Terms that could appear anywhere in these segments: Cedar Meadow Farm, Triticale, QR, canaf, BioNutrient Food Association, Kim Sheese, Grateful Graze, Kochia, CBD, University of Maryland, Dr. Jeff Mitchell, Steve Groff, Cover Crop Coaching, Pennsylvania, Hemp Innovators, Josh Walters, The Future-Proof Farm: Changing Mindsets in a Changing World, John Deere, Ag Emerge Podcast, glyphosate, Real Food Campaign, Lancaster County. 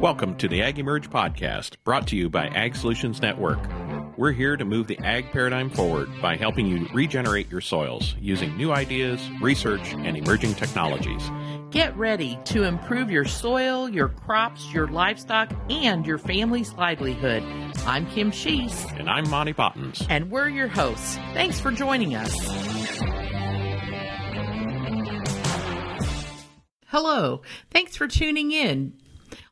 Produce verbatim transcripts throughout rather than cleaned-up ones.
Welcome to the Ag Emerge Podcast, brought to you by Ag Solutions Network. We're here to move the ag paradigm forward by helping you regenerate your soils using new ideas, research, and emerging technologies. Get ready to improve your soil, your crops, your livestock, and your family's livelihood. I'm Kim Sheese. And I'm Monty Bottons. And we're your hosts. Thanks for joining us. Hello. Thanks for tuning in.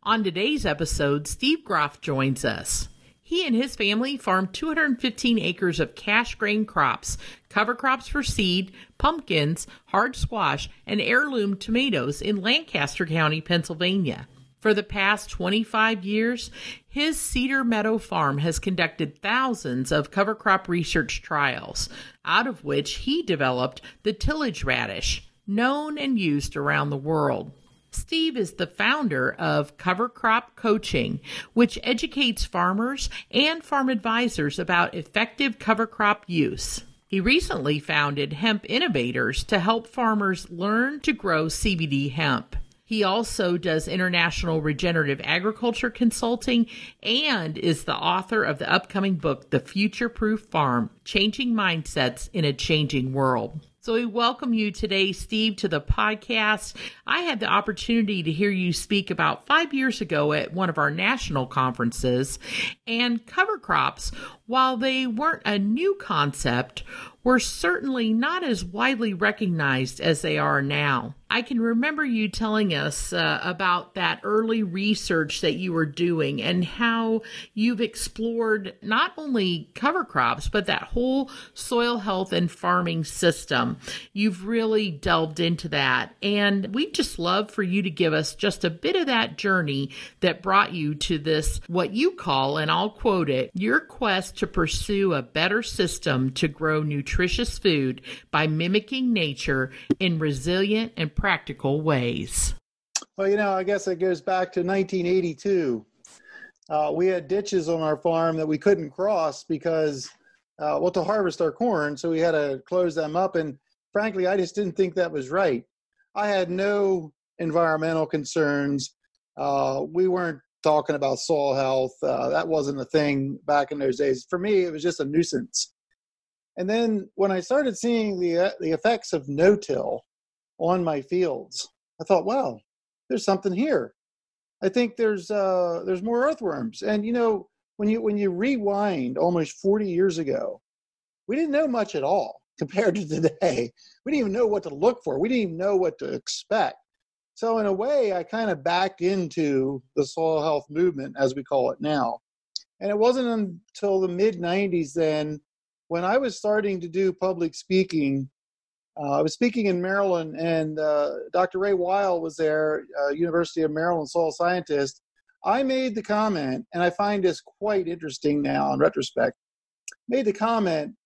On today's episode, Steve Groff joins us. He and his family farm two hundred fifteen acres of cash grain crops, cover crops for seed, pumpkins, hard squash, and heirloom tomatoes in Lancaster County, Pennsylvania. For the past twenty-five years, his Cedar Meadow Farm has conducted thousands of cover crop research trials, out of which he developed the tillage radish, known and used around the world. Steve is the founder of Cover Crop Coaching, which educates farmers and farm advisors about effective cover crop use. He recently founded Hemp Innovators to help farmers learn to grow C B D hemp. He also does international regenerative agriculture consulting and is the author of the upcoming book, The Future-Proof Farm: Changing Mindsets in a Changing World. So we welcome you today, Steve, to the podcast. I had the opportunity to hear you speak about five years ago at one of our national conferences, and cover crops, while they weren't a new concept, were certainly not as widely recognized as they are now. I can remember you telling us uh, about that early research that you were doing and how you've explored not only cover crops, but that whole soil health and farming system. You've really delved into that. And we'd just love for you to give us just a bit of that journey that brought you to this, what you call, and I'll quote it, your quest to pursue a better system to grow nutritious food by mimicking nature in resilient and practical ways. Well, you know, I guess it goes back to nineteen eighty-two. Uh, we had ditches on our farm that we couldn't cross because, uh, well, to harvest our corn, so we had to close them up. And frankly, I just didn't think that was right. I had no environmental concerns. Uh, we weren't talking about soil health. Uh, that wasn't a thing back in those days. For me, it was just a nuisance. And then when I started seeing the uh, the effects of no-till on my fields, I thought, wow, there's something here. I think there's uh, there's more earthworms. And you know, when you when you rewind almost forty years ago, we didn't know much at all compared to today. We didn't even know what to look for. We didn't even know what to expect. So in a way, I kind of backed into the soil health movement, as we call it now. And it wasn't until the mid nineties then, when I was starting to do public speaking. Uh, I was speaking in Maryland, and uh, Doctor Ray Weil was there, uh, University of Maryland soil scientist. I made the comment, and I find this quite interesting now in retrospect, made the comment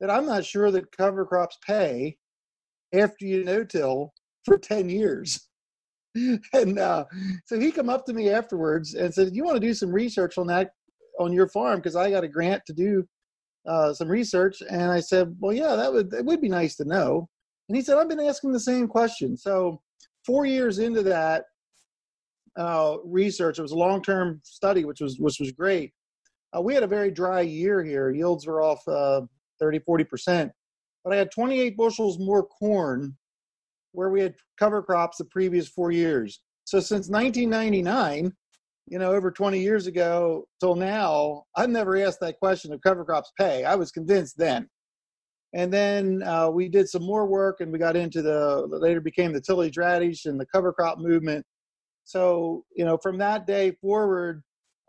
that I'm not sure that cover crops pay after you no-till for ten years. and uh, so he came up to me afterwards and said, you want to do some research on that on your farm? Because I got a grant to do Uh, some research. And I said, well, yeah, that would, it would be nice to know. And he said, I've been asking the same question. So four years into that uh, research, it was a long-term study, which was, which was great. Uh, we had a very dry year here. Yields were off uh, thirty, forty percent, but I had twenty-eight bushels more corn where we had cover crops the previous four years. So since nineteen ninety-nine, you know, over twenty years ago till now, I've never asked that question of cover crops pay. I was convinced then. And then uh, we did some more work, and we got into the, later became the tillage radish and the cover crop movement. So, you know, from that day forward,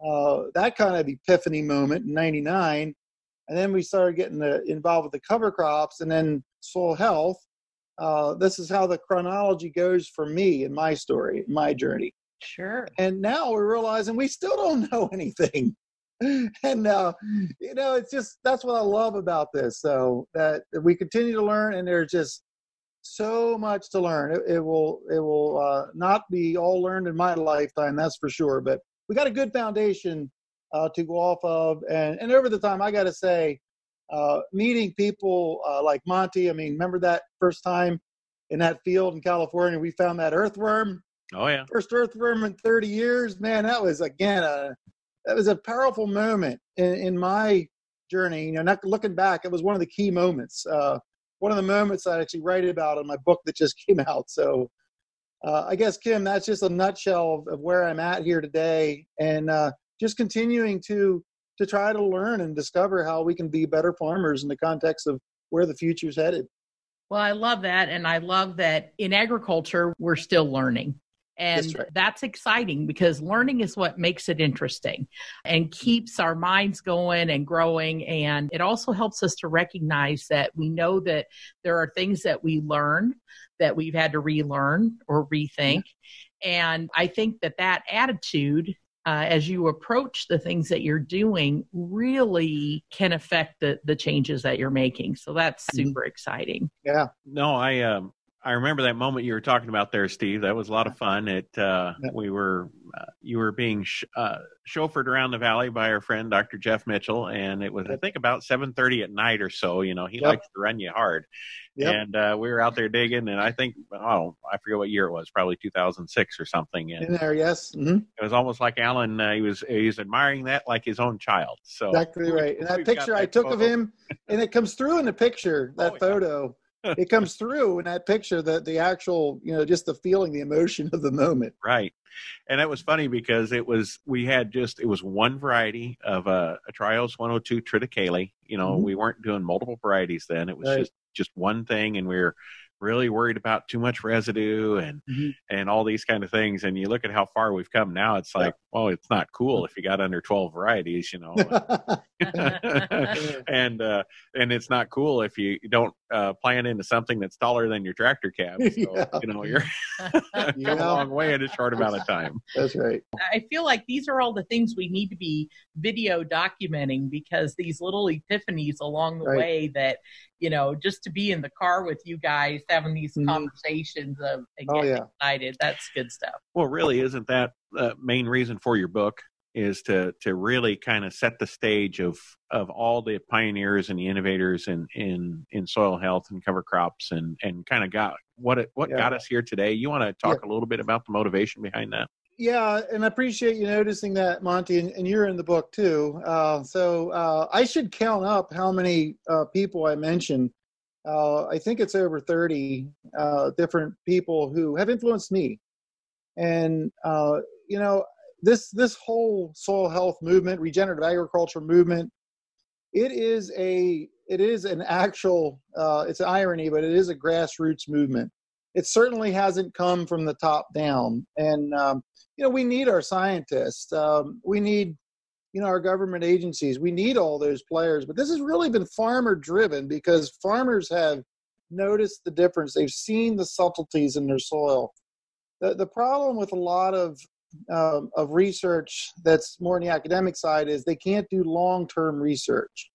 uh, that kind of epiphany moment in ninety-nine. And then we started getting the, involved with the cover crops and then soil health. Uh, this is how the chronology goes for me in my story, my journey. Sure. And now we're realizing we still don't know anything. And, uh, you know, it's just, that's what I love about this. So that we continue to learn, and there's just so much to learn. It, it will, it will uh, not be all learned in my lifetime, that's for sure. But we got a good foundation uh, to go off of. And, and over the time, I got to say, uh, meeting people uh, like Monty, I mean, remember that first time in that field in California, we found that earthworm? Oh yeah. First earthworm in thirty years, man, that was again, a, that was a powerful moment in, in my journey. You know, not looking back, it was one of the key moments. Uh, one of the moments I actually write about in my book that just came out. So uh, I guess, Kim, that's just a nutshell of where I'm at here today. And uh, just continuing to, to try to learn and discover how we can be better farmers in the context of where the future's headed. Well, I love that. And I love that in agriculture, we're still learning. And that's, right. that's exciting, because learning is what makes it interesting and keeps our minds going and growing. And it also helps us to recognize that we know that there are things that we learn that we've had to relearn or rethink. Yeah. And I think that that attitude, uh, as you approach the things that you're doing, really can affect the, the changes that you're making. So that's super exciting. Yeah. No, I, um, I remember that moment you were talking about there, Steve. That was a lot of fun. It uh, we were uh, you were being sh- uh, chauffeured around the valley by our friend Doctor Jeff Mitchell, and it was I think about seven thirty at night or so. You know, he yep. likes to run you hard, yep. and uh, we were out there digging. And I think oh, I forget what year it was, probably two thousand six or something. And in there, yes. Mm-hmm. It was almost like Alan. Uh, he was he was admiring that like his own child. So exactly right. And that picture that I took photo. of him, and it comes through in the picture. That oh, yeah. photo. It comes through in that picture, that the actual, you know, just the feeling, the emotion of the moment. Right. And that was funny because it was, we had just, it was one variety of a, a Trios one oh two Triticale. You know, mm-hmm. we weren't doing multiple varieties then. It was right. just, just one thing. And we were really worried about too much residue and, mm-hmm. and all these kind of things. And you look at how far we've come now. It's like, yeah. well, it's not cool if you got under twelve varieties, you know, and, uh, and it's not cool if you don't uh, plant into something that's taller than your tractor cab. So, yeah. you know, you're come yeah. a long way in a short amount of time. That's right. I feel like these are all the things we need to be video documenting, because these little epiphanies along the right. way that, you know, just to be in the car with you guys, having these mm-hmm. conversations of and getting oh, yeah. excited. That's good stuff. Well, really, isn't that the main reason for your book, is to to really kind of set the stage of of all the pioneers and the innovators in in, in soil health and cover crops, and, and kind of got what it, what yeah. got us here today. You want to talk yeah. a little bit about the motivation behind that? Yeah, and I appreciate you noticing that, Monty, and, and you're in the book too. Uh, so uh, I should count up how many uh, people I mentioned. Uh, I think it's over thirty uh, different people who have influenced me. And, uh, you know, this this whole soil health movement, regenerative agriculture movement, it is a it is an actual, uh, it's an irony, but it is a grassroots movement. It certainly hasn't come from the top down. And, um, you know, we need our scientists. Um, we need, you know, our government agencies. We need all those players. But this has really been farmer-driven, because farmers have noticed the difference. They've seen the subtleties in their soil. The, the problem with a lot of, um, of research that's more on the academic side is they can't do long-term research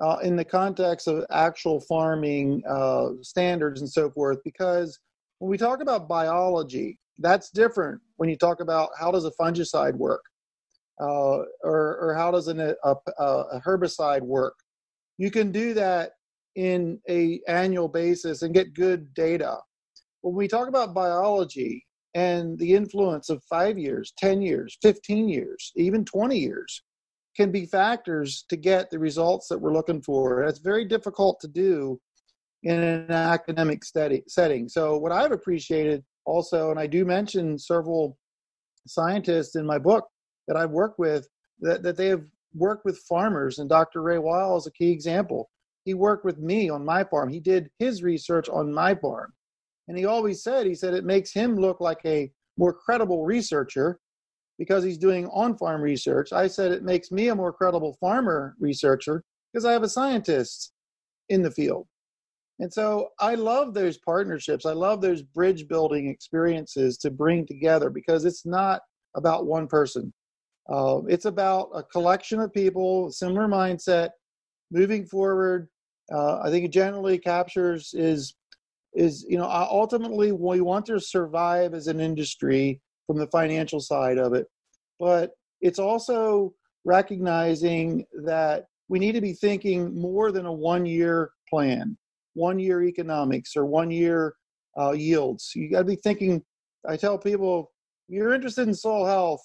uh, in the context of actual farming uh, standards and so forth, because when we talk about biology, that's different when you talk about how does a fungicide work uh, or, or how does an, a, a herbicide work. You can do that in a annual basis and get good data. When we talk about biology and the influence of five years, ten years, fifteen years, even twenty years can be factors to get the results that we're looking for. That's very difficult to do in an academic study setting. So what I've appreciated also, and I do mention several scientists in my book that I've worked with, that, that they have worked with farmers, and Doctor Ray Weil is a key example. He worked with me on my farm. He did his research on my farm. And he always said, he said it makes him look like a more credible researcher because he's doing on-farm research. I said it makes me a more credible farmer researcher because I have a scientist in the field. And so I love those partnerships. I love those bridge building experiences to bring together, because it's not about one person. Uh, it's about a collection of people, similar mindset, moving forward. Uh, I think it generally captures is is, you know, ultimately we want to survive as an industry from the financial side of it. But it's also recognizing that we need to be thinking more than a one-year plan, one-year economics or one-year uh, yields. You got to be thinking I tell people, you're interested in soil health,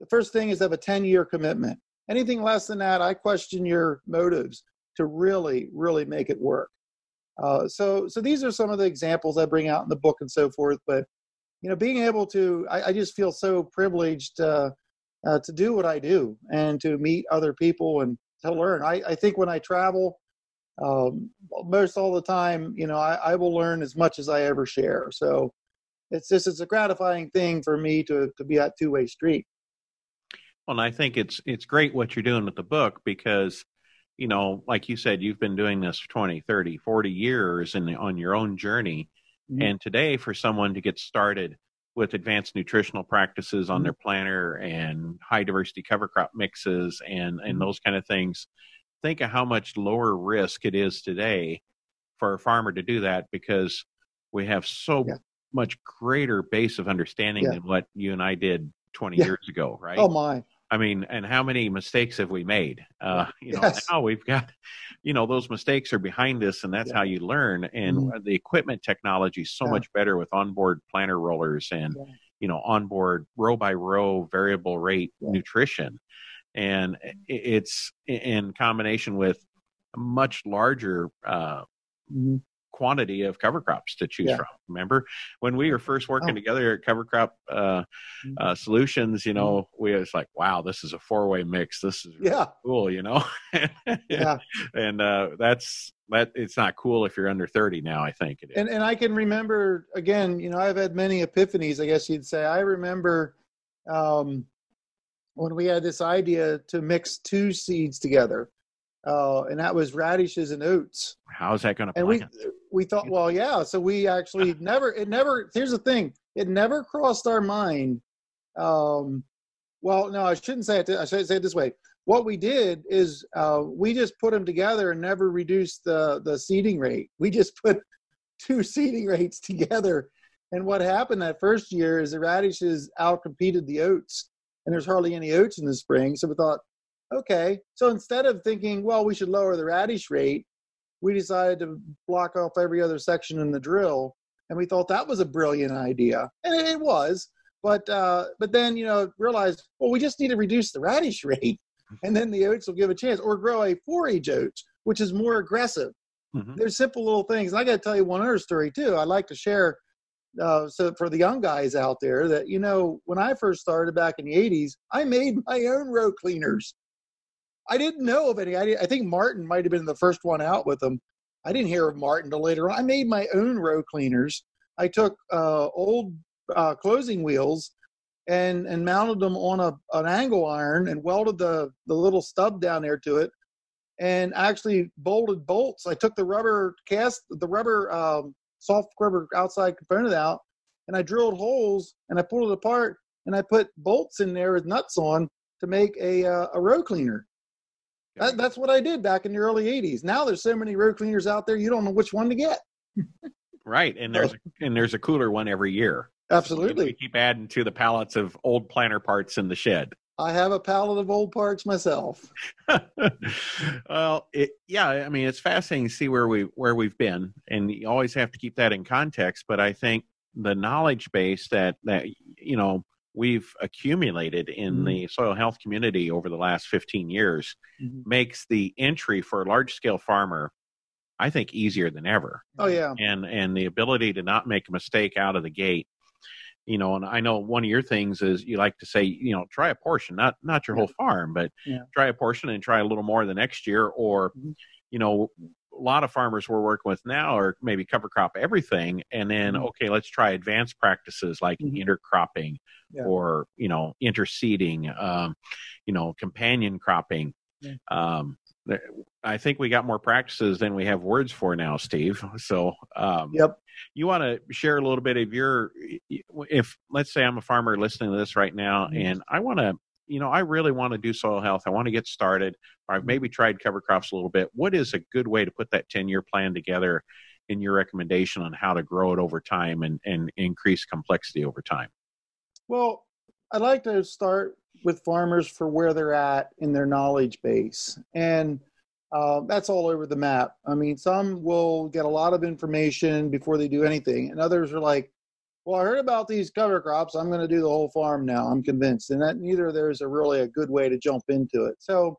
the first thing is have a ten-year commitment. Anything less than that, I question your motives to really, really make it work. Uh, so, so these are some of the examples I bring out in the book and so forth. But, you know, being able to, I, I just feel so privileged uh, uh, to do what I do and to meet other people and to learn. I, I think when I travel, um, most all the time, you know, I, I will learn as much as I ever share. So it's just, it's a gratifying thing for me to, to be that two-way street. Well, and I think it's, it's great what you're doing with the book because, you know, like you said, you've been doing this for twenty, thirty, forty years and on your own journey. Mm-hmm. And today for someone to get started with advanced nutritional practices on mm-hmm. their planter and high diversity cover crop mixes and, and those kind of things, think of how much lower risk it is today for a farmer to do that because we have so yeah. much greater base of understanding yeah. than what you and I did twenty yeah. years ago, right? Oh my. I mean, and how many mistakes have we made? Uh, you know, yes. now we've got, you know, those mistakes are behind us and that's yeah. how you learn. And mm-hmm. the equipment technology is so yeah. much better with onboard planter rollers and, yeah. you know, onboard row by row variable rate yeah. nutrition. And it's in combination with a much larger uh, mm-hmm. quantity of cover crops to choose yeah. from. Remember when we were first working oh. together at Cover Crop uh, mm-hmm. uh, Solutions, you know, mm-hmm. we was like, wow, this is a four-way mix. This is really yeah. cool, you know? yeah. And uh, that's, that it's not cool if you're under thirty now, I think it is. And, and I can remember again, you know, I've had many epiphanies, I guess you'd say. I remember um, when we had this idea to mix two seeds together. Uh, and that was radishes and oats. How's that going to play? And we, we thought, well, yeah. So we actually never, it never, here's the thing. It never crossed our mind. Um, well, no, I shouldn't say it. Th- I should say it this way. What we did is uh, we just put them together and never reduced the, the seeding rate. We just put two seeding rates together. And what happened that first year is the radishes outcompeted the oats. And there's hardly any oats in the spring. So we thought, okay, so instead of thinking, well, we should lower the radish rate, we decided to block off every other section in the drill, and we thought that was a brilliant idea, and it was. But uh, but then, you know, realized, well, we just need to reduce the radish rate, and then the oats will give a chance, or grow a four-H oats, which is more aggressive. Mm-hmm. They're simple little things. And I got to tell you one other story too. I like to share, uh, so for the young guys out there, that you know, when I first started back in the eighties, I made my own row cleaners. I didn't know of any. I, I think Martin might have been the first one out with them. I didn't hear of Martin until later on. I made my own row cleaners. I took uh, old uh, closing wheels and and mounted them on a an angle iron and welded the, the little stub down there to it, and actually bolted bolts. I took the rubber cast, the rubber um, soft rubber outside component out, and I drilled holes and I pulled it apart and I put bolts in there with nuts on to make a uh, a row cleaner. That, that's what I did back in the early eighties. Now there's so many row cleaners out there, you don't know which one to get. Right, and there's a, and there's a cooler one every year. Absolutely, so we keep adding to the pallets of old planter parts in the shed. I have a pallet of old parts myself. Well, it, yeah, I mean it's fascinating to see where we where we've been, and you always have to keep that in context. But I think the knowledge base that that you know. we've accumulated in mm-hmm. the soil health community over the last fifteen years mm-hmm. makes the entry for a large scale farmer, I think, easier than ever. Oh yeah. And, and the ability to not make a mistake out of the gate, you know, and I know one of your things is you like to say, you know, try a portion, not, not your yeah. whole farm, but yeah. try a portion and try a little more the next year. Or, mm-hmm. you know, a lot of farmers we're working with now are maybe cover crop everything. And then, mm-hmm. okay, let's try advanced practices like mm-hmm. intercropping yeah. or, you know, interseeding, um, you know, companion cropping. Yeah. Um, I think we got more practices than we have words for now, Steve. So um, yep. you want to share a little bit of your, if let's say I'm a farmer listening to this right now, mm-hmm. and I want to, you know, I really want to do soil health. I want to get started. Or I've maybe tried cover crops a little bit. What is a good way to put that ten-year plan together in your recommendation on how to grow it over time and, and increase complexity over time? Well, I'd like to start with farmers for where they're at in their knowledge base. And uh, that's all over the map. I mean, some will get a lot of information before they do anything. And others are like, well, I heard about these cover crops. I'm going to do the whole farm now. I'm convinced. And that neither there's a really a good way to jump into it. So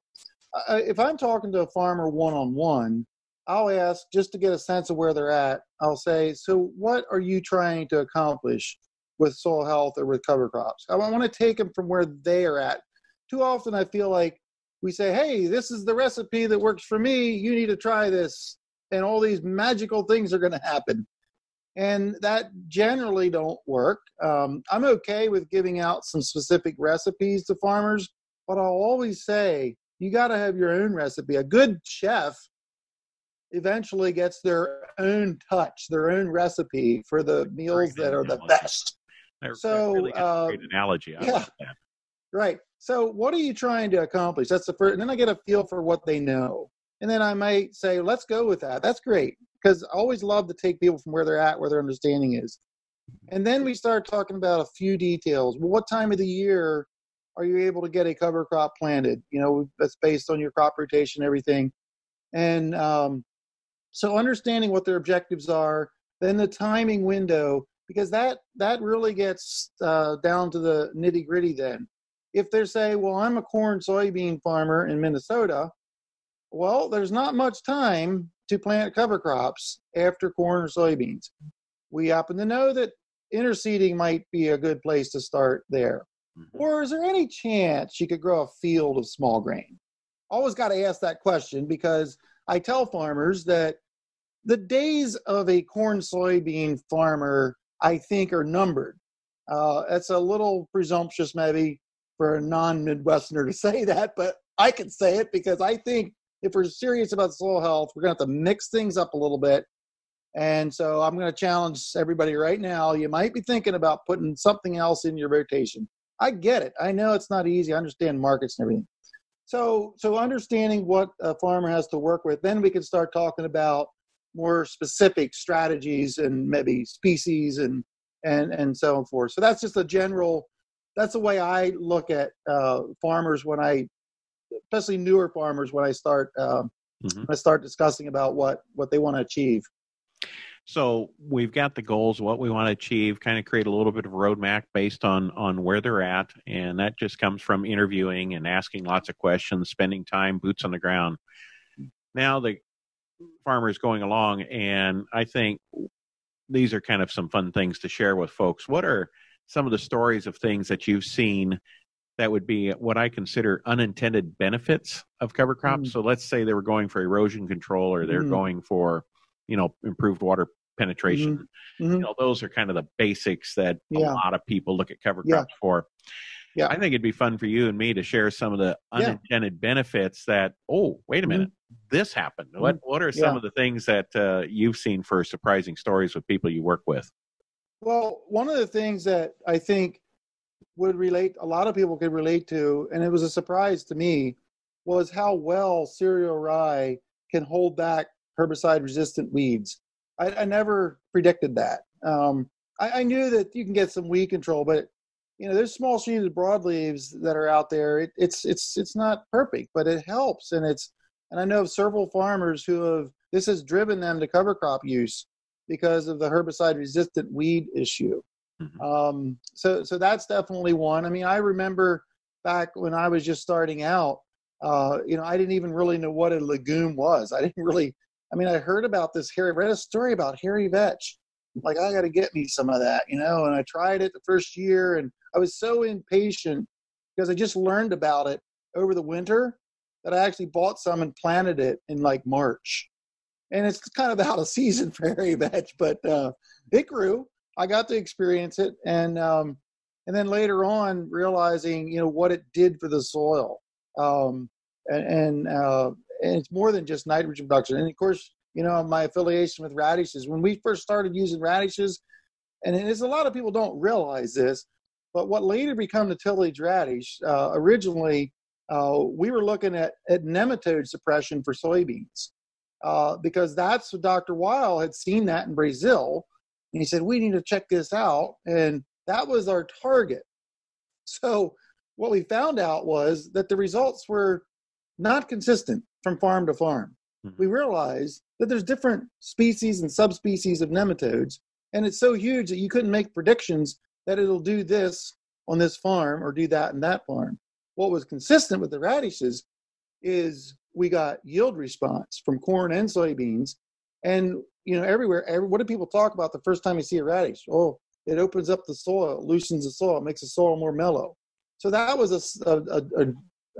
uh, if I'm talking to a farmer one-on-one, I'll ask just to get a sense of where they're at. I'll say, so what are you trying to accomplish with soil health or with cover crops? I want to take them from where they are at. Too often I feel like we say, hey, this is the recipe that works for me. You need to try this. And all these magical things are going to happen. And that generally don't work. Um, I'm okay with giving out some specific recipes to farmers, but I'll always say, you got to have your own recipe. A good chef eventually gets their own touch, their own recipe for the meals that are the best. So, really uh, great analogy. I yeah, like that. Right. So what are you trying to accomplish? That's the first, and then I get a feel for what they know. And then I might say, let's go with that. That's great. Because I always love to take people from where they're at, where their understanding is. And then we start talking about a few details. Well, what time of the year are you able to get a cover crop planted? You know, that's based on your crop rotation, everything. And um, so understanding what their objectives are, then the timing window, because that, that really gets uh, down to the nitty gritty then. If they say, well, I'm a corn soybean farmer in Minnesota, well, there's not much time to plant cover crops after corn or soybeans. We happen to know that interseeding might be a good place to start there. Mm-hmm. Or is there any chance you could grow a field of small grain? Always got to ask that question, because I tell farmers that the days of a corn soybean farmer, I think, are numbered. Uh, that's a little presumptuous maybe for a non-Midwesterner to say that, but I can say it, because I think if we're serious about soil health, we're going to have to mix things up a little bit. And so I'm going to challenge everybody right now. You might be thinking about putting something else in your rotation. I get it. I know it's not easy. I understand markets and everything. So, so understanding what a farmer has to work with, then we can start talking about more specific strategies and maybe species and, and, and so on forth. So that's just a general, that's the way I look at uh, farmers when I, especially newer farmers, when I start, um, mm-hmm. I start discussing about what, what they want to achieve. So we've got the goals, what we want to achieve, kind of create a little bit of a roadmap based on, on where they're at. And that just comes from interviewing and asking lots of questions, spending time, boots on the ground. Now the farmer's going along, and I think these are kind of some fun things to share with folks. What are some of the stories of things that you've seen that would be what I consider unintended benefits of cover crops? Mm. So let's say they were going for erosion control, or they're mm. going for, you know, improved water penetration. Mm-hmm. You know, those are kind of the basics that yeah. a lot of people look at cover crops yeah. for. Yeah. I think it'd be fun for you and me to share some of the unintended yeah. benefits that, oh, wait a minute, mm-hmm. this happened. Mm-hmm. What, what are some yeah. of the things that uh, you've seen for surprising stories with people you work with? Well, one of the things that I think would relate, a lot of people could relate to, and it was a surprise to me, was how well cereal rye can hold back herbicide-resistant weeds. I, I never predicted that. Um, I, I knew that you can get some weed control, but you know, there's small sheaves broadleaves that are out there. It, it's it's it's not perfect, but it helps, and it's and I know of several farmers who have this has driven them to cover crop use because of the herbicide-resistant weed issue. Um, so, so that's definitely one. I mean, I remember back when I was just starting out, uh, you know, I didn't even really know what a legume was. I didn't really, I mean, I heard about this hairy, read a story about hairy vetch. Like, I got to get me some of that, you know, and I tried it the first year, and I was so impatient because I just learned about it over the winter that I actually bought some and planted it in like March. And it's kind of out of season for hairy vetch, but, uh, it grew. I got to experience it, and um, and then later on realizing, you know, what it did for the soil, um, and and, uh, and it's more than just nitrogen production. And of course, you know, my affiliation with radishes. When we first started using radishes, and there's a lot of people don't realize this, but what later became the tillage radish, uh, originally uh, we were looking at, at nematode suppression for soybeans, uh, because that's what Doctor Weil had seen that in Brazil. And he said, we need to check this out. And that was our target. So what we found out was that the results were not consistent from farm to farm. Mm-hmm. We realized that there's different species and subspecies of nematodes, And it's so huge that you couldn't make predictions that it'll do this on this farm or do that in that farm. What was consistent with the radishes is we got yield response from corn and soybeans. And, you know, everywhere, every, what do people talk about the first time you see a radish? Oh, it opens up the soil, loosens the soil, makes the soil more mellow. So that was a, a, a,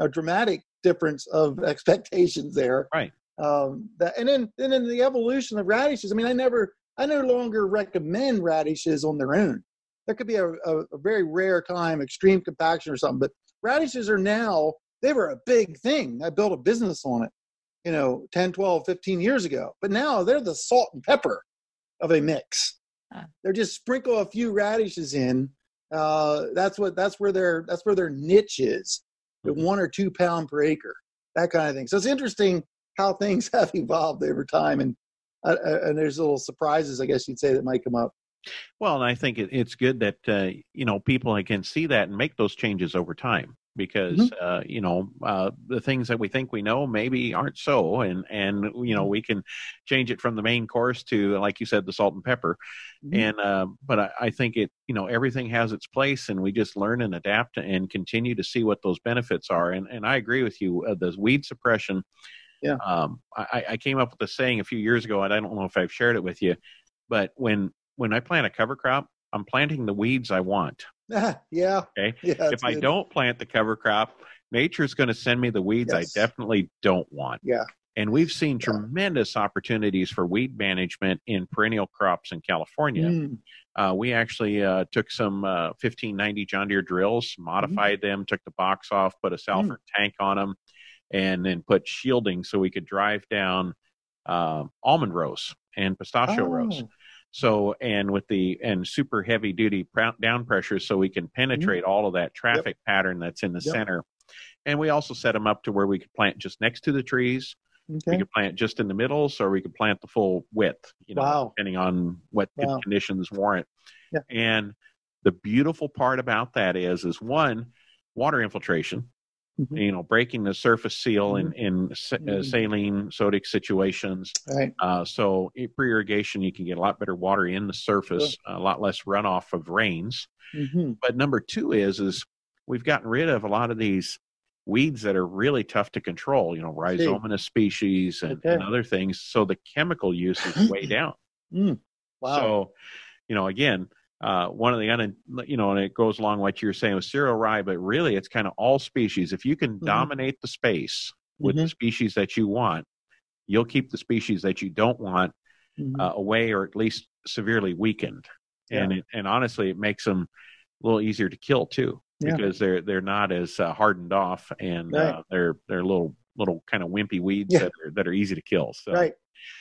a dramatic difference of expectations there. Right. Um, that, and then, then in the evolution of radishes, I mean, I never, I no longer recommend radishes on their own. There could be a, a, a very rare time, extreme compaction or something, but radishes are now, they were a big thing. I built a business on it, you know, ten, twelve, fifteen years ago, but now they're the salt and pepper of a mix. Huh. They're just sprinkle a few radishes in. Uh, that's what, that's where their, that's where their niche is. Mm-hmm. One or two pound per acre, that kind of thing. So it's interesting how things have evolved over time. And, uh, and there's little surprises, I guess you'd say, that might come up. Well, and I think it, it's good that, uh, you know, people can see that and make those changes over time, because, mm-hmm. uh, you know, uh, the things that we think we know maybe aren't so, and, and, you know, we can change it from the main course to, like you said, the salt and pepper. Mm-hmm. And, uh, but I, I think it, you know, everything has its place, and we just learn and adapt and continue to see what those benefits are. And, and I agree with you, uh, the weed suppression. Yeah. Um, I, I came up with a saying a few years ago, and I don't know if I've shared it with you, but when, when I plant a cover crop, I'm planting the weeds I want. Yeah. Okay. Yeah, if I good. don't plant the cover crop, nature's going to send me the weeds yes. I definitely don't want. Yeah. And we've seen yeah. tremendous opportunities for weed management in perennial crops in California. Mm. Uh, we actually uh, took some uh, fifteen ninety John Deere drills, modified mm. them, took the box off, put a sulfur mm. tank on them, and then put shielding so we could drive down um, almond rows and pistachio oh. rows. So, and with the, and super heavy duty down pressure, so we can penetrate mm-hmm. all of that traffic yep. pattern that's in the yep. center. And we also set them up to where we could plant just next to the trees. Okay. We could plant just in the middle, so we could plant the full width, you know, wow. depending on what wow. conditions warrant. Yep. And the beautiful part about that is, is one, water infiltration. Mm-hmm. You know, breaking the surface seal in, in mm-hmm. saline, sodic situations. Right. Uh, so pre-irrigation, you can get a lot better water in the surface, sure. a lot less runoff of rains. Mm-hmm. But number two is, is we've gotten rid of a lot of these weeds that are really tough to control, you know, rhizominous species and, okay. and other things. So the chemical use is way down. Mm. Wow. So, you know, again, Uh, one of the, un- you know, and it goes along what you're saying with cereal rye, but really it's kind of all species. If you can mm-hmm. dominate the space with mm-hmm. the species that you want, you'll keep the species that you don't want mm-hmm. uh, away, or at least severely weakened. Yeah. And it, and honestly, it makes them a little easier to kill too, yeah. because they're they're not as uh, hardened off, and right. uh, they're they're little little kind of wimpy weeds yeah. that are that are easy to kill. So, right.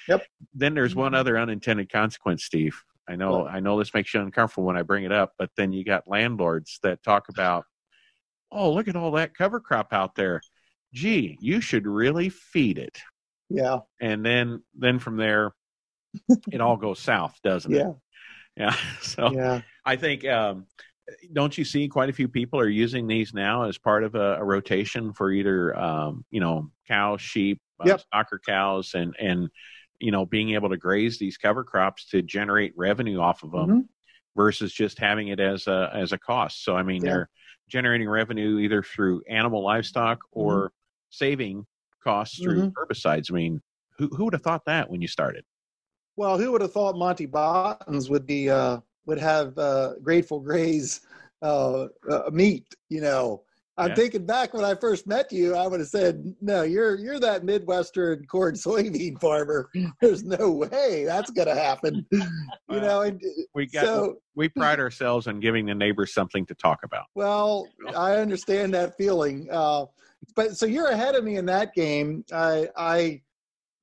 Yep. Then there's one other unintended consequence, Steve. I know, I know this makes you uncomfortable when I bring it up, but then you got landlords that talk about, oh, look at all that cover crop out there. Gee, you should really feed it. Yeah. And then, then from there, it all goes south, doesn't yeah. it? Yeah. So yeah. I think, um, don't you see quite a few people are using these now as part of a, a rotation for either, um, you know, cows, sheep, yep. uh, stocker cows, and, and, you know, being able to graze these cover crops to generate revenue off of them mm-hmm. versus just having it as a, as a cost. So, I mean, yeah. they're generating revenue either through animal livestock or mm-hmm. saving costs through mm-hmm. herbicides. I mean, who, who would have thought that when you started? Well, who would have thought Monty Bottons would be, uh, would have uh, Grateful Graze uh, uh, meat, you know? I'm yeah. thinking back when I first met you, I would have said, no, you're you're that Midwestern corn soybean farmer. There's no way that's going to happen. Well, you know, and we got so, we pride ourselves on giving the neighbors something to talk about. Well, I understand that feeling. Uh, but so you're ahead of me in that game. I I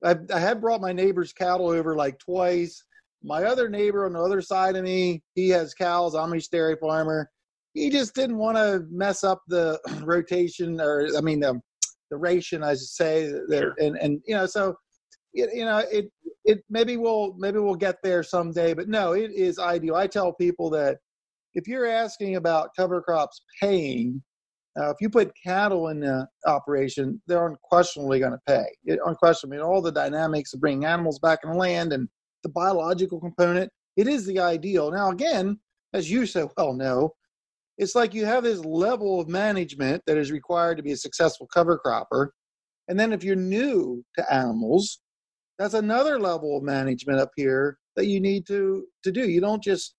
I've, I have brought my neighbor's cattle over like twice. My other neighbor on the other side of me, he has cows, Amish dairy farmer. He just didn't want to mess up the rotation, or I mean, the, the ration, I should say. Sure. And and you know, so it, you know, it it maybe we'll maybe we'll get there someday. But no, it is ideal. I tell people that if you're asking about cover crops paying, uh, if you put cattle in the operation, they're unquestionably going to pay. It, unquestionably, all the dynamics of bringing animals back on land and the biological component. It is the ideal. Now, again, as you say, well, no, it's like you have this level of management that is required to be a successful cover cropper. And then if you're new to animals, that's another level of management up here that you need to, to do. You don't just,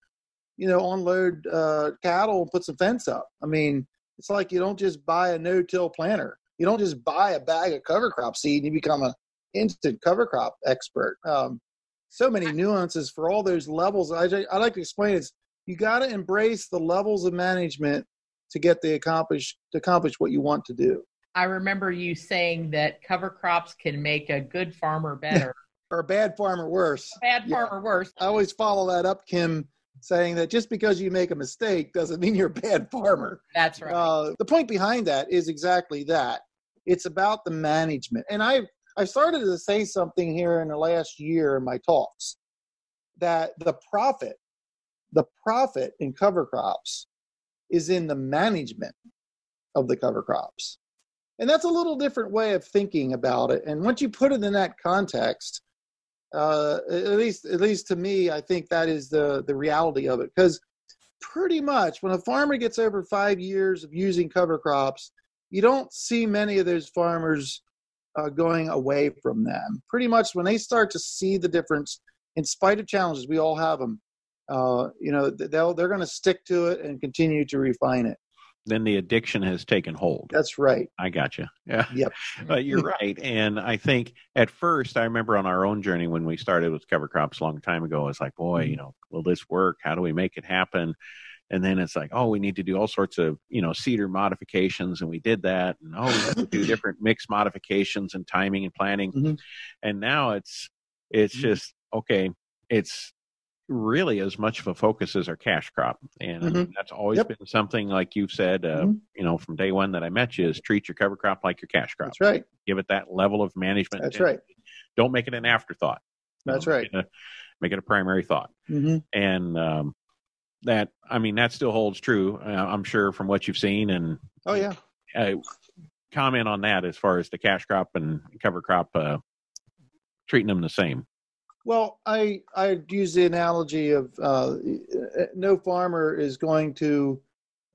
you know, unload uh, cattle and put some fence up. I mean, it's like you don't just buy a no-till planter. You don't just buy a bag of cover crop seed and you become an instant cover crop expert. Um, so many nuances for all those levels. I, I like to explain is you got to embrace the levels of management to get the accomplish to accomplish what you want to do. I remember you saying that cover crops can make a good farmer better. Or a bad farmer worse. A bad farmer yeah. worse. I always follow that up, Kim, saying that just because you make a mistake doesn't mean you're a bad farmer. That's right. Uh, the point behind that is exactly that. It's about the management. And I I started to say something here in the last year in my talks, that the profit, the profit in cover crops is in the management of the cover crops. And that's a little different way of thinking about it. And once you put it in that context, uh, at least at least to me, I think that is the, the reality of it. Because pretty much when a farmer gets over five years of using cover crops, you don't see many of those farmers uh, going away from them. Pretty much when they start to see the difference, in spite of challenges, we all have them, uh, you know, they'll, they're going to stick to it and continue to refine it. Then the addiction has taken hold. That's right. I got you. Yeah. Yep. uh, you're right. And I think at first, I remember on our own journey when we started with cover crops a long time ago, it's like, boy, you know, will this work? How do we make it happen? And then it's like, oh, we need to do all sorts of, you know, seeder modifications. And we did that. And oh, we have to do different mix modifications and timing and planning. Mm-hmm. And now it's, it's mm-hmm. just, okay, it's really as much of a focus as our cash crop. And mm-hmm. I mean, that's always yep. been something, like you've said, uh, mm-hmm. you know, from day one that I met you, is treat your cover crop like your cash crop. That's right. Give it that level of management. That's right. Don't make it an afterthought. That's you know, right. Make it, a, make it a primary thought. Mm-hmm. And um, that, I mean, that still holds true, uh, I'm sure, from what you've seen. And oh, yeah. Uh, comment on that as far as the cash crop and cover crop, uh, treating them the same. Well, I I use the analogy of uh, no farmer is going to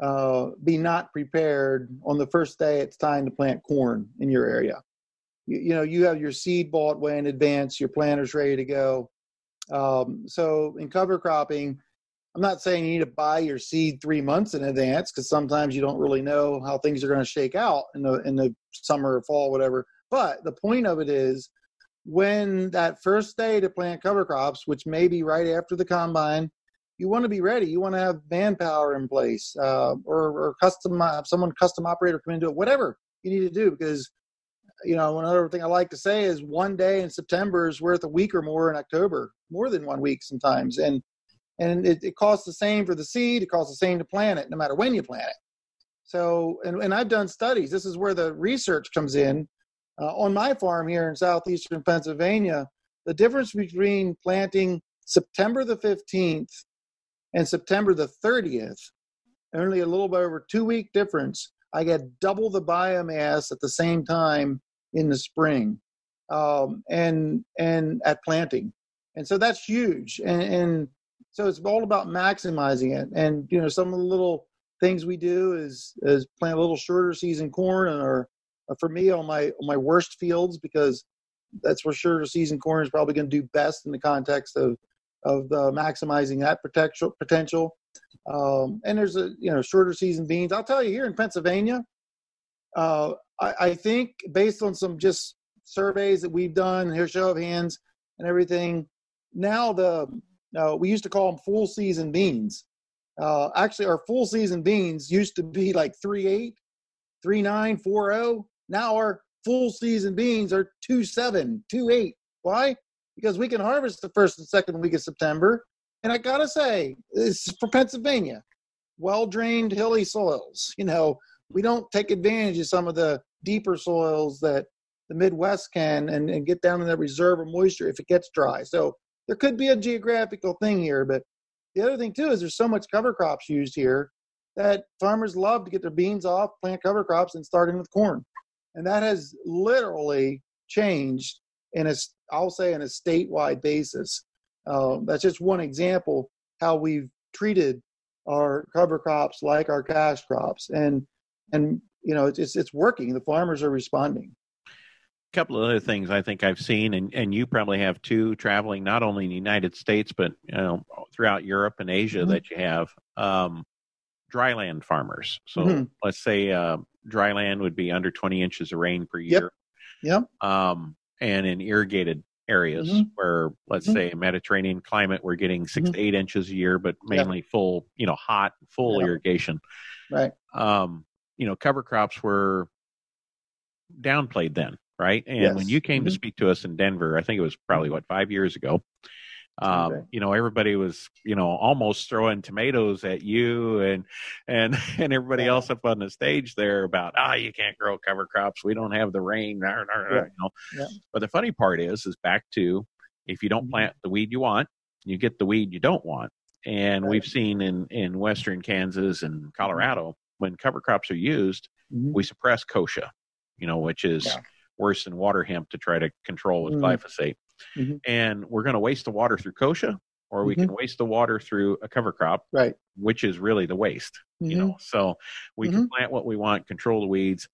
uh, be not prepared on the first day it's time to plant corn in your area. You, you know, you have your seed bought way in advance, your planter's ready to go. Um, so in cover cropping, I'm not saying you need to buy your seed three months in advance, because sometimes you don't really know how things are going to shake out in the in the summer or fall, whatever. But the point of it is, when that first day to plant cover crops, which may be right after the combine, you want to be ready. You want to have manpower in place, uh, or, or custom uh, someone custom operator come in and do it. Whatever you need to do, because you know another thing I like to say is one day in September is worth a week or more in October, more than one week sometimes. And and it, it costs the same for the seed. It costs the same to plant it, no matter when you plant it. So and and I've done studies. This is where the research comes in. Uh, on my farm here in southeastern Pennsylvania, the difference between planting September the fifteenth and September the thirtieth, only a little bit over two-week difference, I get double the biomass at the same time in the spring um, and and at planting. And so that's huge. And, and so it's all about maximizing it. And, you know, some of the little things we do is, is plant a little shorter season corn or for me, on my on my worst fields, because that's where shorter season corn is probably going to do best in the context of of uh, maximizing that potential. Potential, um, and there's a you know shorter season beans. I'll tell you here in Pennsylvania, uh, I, I think based on some just surveys that we've done, here show of hands and everything. Now the uh, we used to call them full season beans. Uh, actually, our full season beans used to be like three eight, three nine, four zero. Now our full season beans are two seven, two eight. Why? Because we can harvest the first and second week of September. And I got to say, this is for Pennsylvania, well-drained hilly soils. You know, we don't take advantage of some of the deeper soils that the Midwest can and, and get down in that reserve of moisture if it gets dry. So there could be a geographical thing here. But the other thing, too, is there's so much cover crops used here that farmers love to get their beans off, plant cover crops, and start in with corn. And that has literally changed in a, I'll say, in a statewide basis. Uh, that's just one example how we've treated our cover crops like our cash crops, and and you know it's it's working. The farmers are responding. A couple of other things I think I've seen, and, and you probably have too, traveling not only in the United States but you know throughout Europe and Asia, mm-hmm. that you have um, dryland farmers. So mm-hmm. let's say uh, dryland would be under twenty inches of rain per year. Yep. Yep. Um, and in irrigated areas mm-hmm. where, let's mm-hmm. say, a Mediterranean climate, we're getting six mm-hmm. to eight inches a year, but mainly yep. full, you know, hot, full yep. irrigation. Right. Um, you know, cover crops were downplayed then, right? And yes. when you came mm-hmm. to speak to us in Denver, I think it was probably, what, five years ago, um, okay. you know, everybody was, you know, almost throwing tomatoes at you and and, and everybody yeah. else up on the stage there about, ah, oh, you can't grow cover crops. We don't have the rain. Nah, nah, yeah. you know? yeah. But the funny part is, is back to, if you don't plant the weed you want, you get the weed you don't want. And right. we've seen in, in Western Kansas and Colorado, when cover crops are used, mm-hmm. we suppress kochia, you know, which is yeah. worse than water hemp to try to control with mm-hmm. glyphosate. Mm-hmm. And we're going to waste the water through kochia, or mm-hmm. we can waste the water through a cover crop, right? Which is really the waste, mm-hmm. you know. So we mm-hmm. can plant what we want, control the weeds.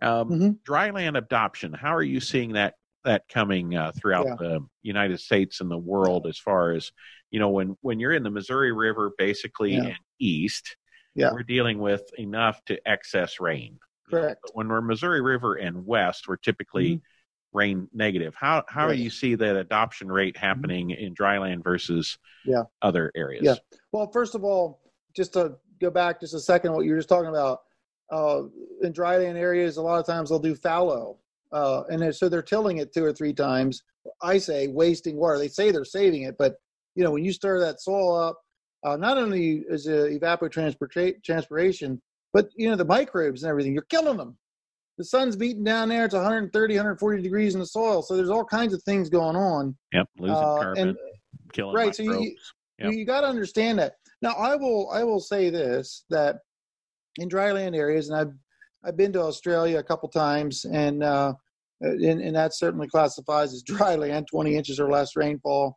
Um, mm-hmm. Dryland adoption. How are you seeing that that coming uh, throughout yeah. the United States and the world? As far as you know, when when you're in the Missouri River, basically yeah. and east, yeah. we're dealing with enough to excess rain. Correct. But when we're Missouri River and west, we're typically mm-hmm. rain negative. How how right. do you see that adoption rate happening in dryland versus yeah. other areas? Yeah. Well, first of all, just to go back just a second, what you were just talking about, uh, in dryland areas, a lot of times they'll do fallow, uh, and they're, so they're tilling it two or three times. I say wasting water. They say they're saving it, but you know when you stir that soil up, uh, not only is it evapotranspiration, but you know the microbes and everything. You're killing them. The sun's beating down there. It's one hundred thirty, one hundred forty degrees in the soil. So there's all kinds of things going on. Yep, losing uh, carbon, and, killing right, microbes. Right, so you, yep. you, you got to understand that. Now, I will I will say this, that in dryland areas, and I've, I've been to Australia a couple times, and, uh, and, and that certainly classifies as dryland, twenty inches or less rainfall,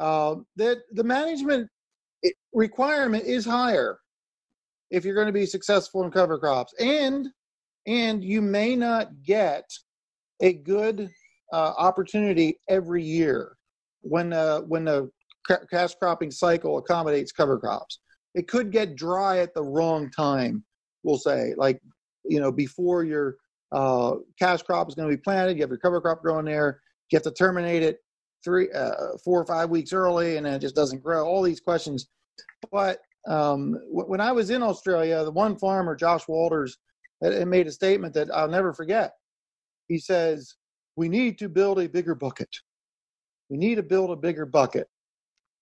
uh, that the management requirement is higher if you're going to be successful in cover crops. And And you may not get a good uh, opportunity every year when uh, when the ca- cash cropping cycle accommodates cover crops. It could get dry at the wrong time, we'll say. Like, you know, before your uh, cash crop is going to be planted, you have your cover crop growing there. You have to terminate it three, uh, four or five weeks early, and then it just doesn't grow. All these questions. But um, w- when I was in Australia, the one farmer, Josh Walters, and made a statement that I'll never forget. He says, we need to build a bigger bucket. We need to build a bigger bucket.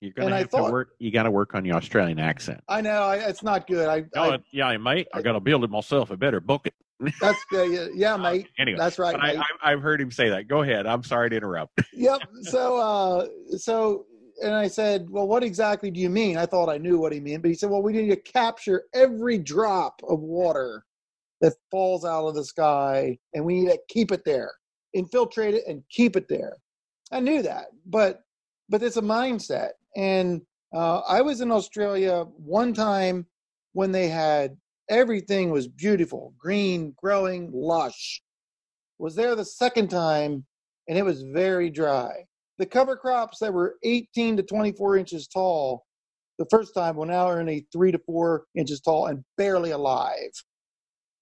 You're going to have thought, to work. You got to work on your Australian accent. I know. I, it's not good. I, oh, I Yeah, mate. I, I got to build it myself. A better bucket. That's uh, Yeah, mate. Uh, anyway, that's right. Mate. I, I've heard him say that. Go ahead. I'm sorry to interrupt. Yep. So, uh, so, and I said, well, what exactly do you mean? I thought I knew what he meant, but he said, well, we need to capture every drop of water that falls out of the sky, and we need to keep it there, infiltrate it and keep it there. I knew that, but but it's a mindset. And uh, I was in Australia one time when they had, everything was beautiful, green, growing, lush. Was there the second time, and it was very dry. The cover crops that were eighteen to twenty-four inches tall the first time were now only three to four inches tall and barely alive.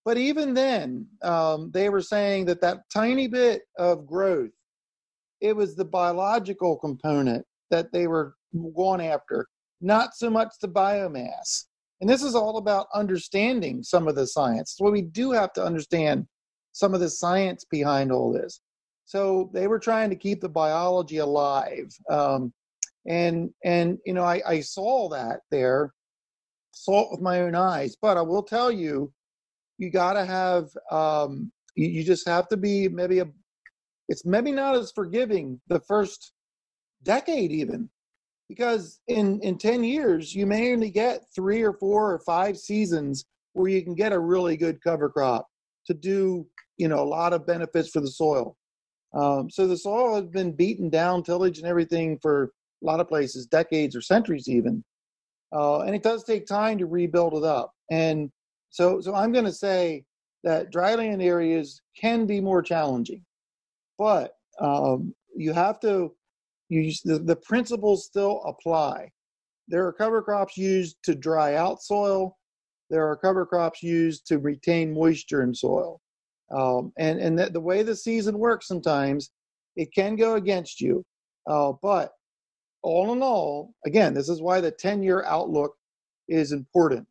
But even then, um, they were saying that that tiny bit of growth, it was the biological component that they were going after, not so much the biomass. And this is all about understanding some of the science. So we do have to understand some of the science behind all this. So they were trying to keep the biology alive. Um, and, and you know, I, I saw that there, saw it with my own eyes. But I will tell you, you got to have, um, you, you just have to be maybe a, it's maybe not as forgiving the first decade even, because in, in ten years, you may only get three or four or five seasons where you can get a really good cover crop to do, you know, a lot of benefits for the soil. Um, so the soil has been beaten down, tillage and everything for a lot of places, decades or centuries even. Uh, and it does take time to rebuild it up. And so, so I'm going to say that dryland areas can be more challenging, but um, you have to use the, the principles still apply. There are cover crops used to dry out soil. There are cover crops used to retain moisture in soil. Um, and and the, the way the season works sometimes, it can go against you. Uh, but all in all, again, this is why the ten-year outlook is important.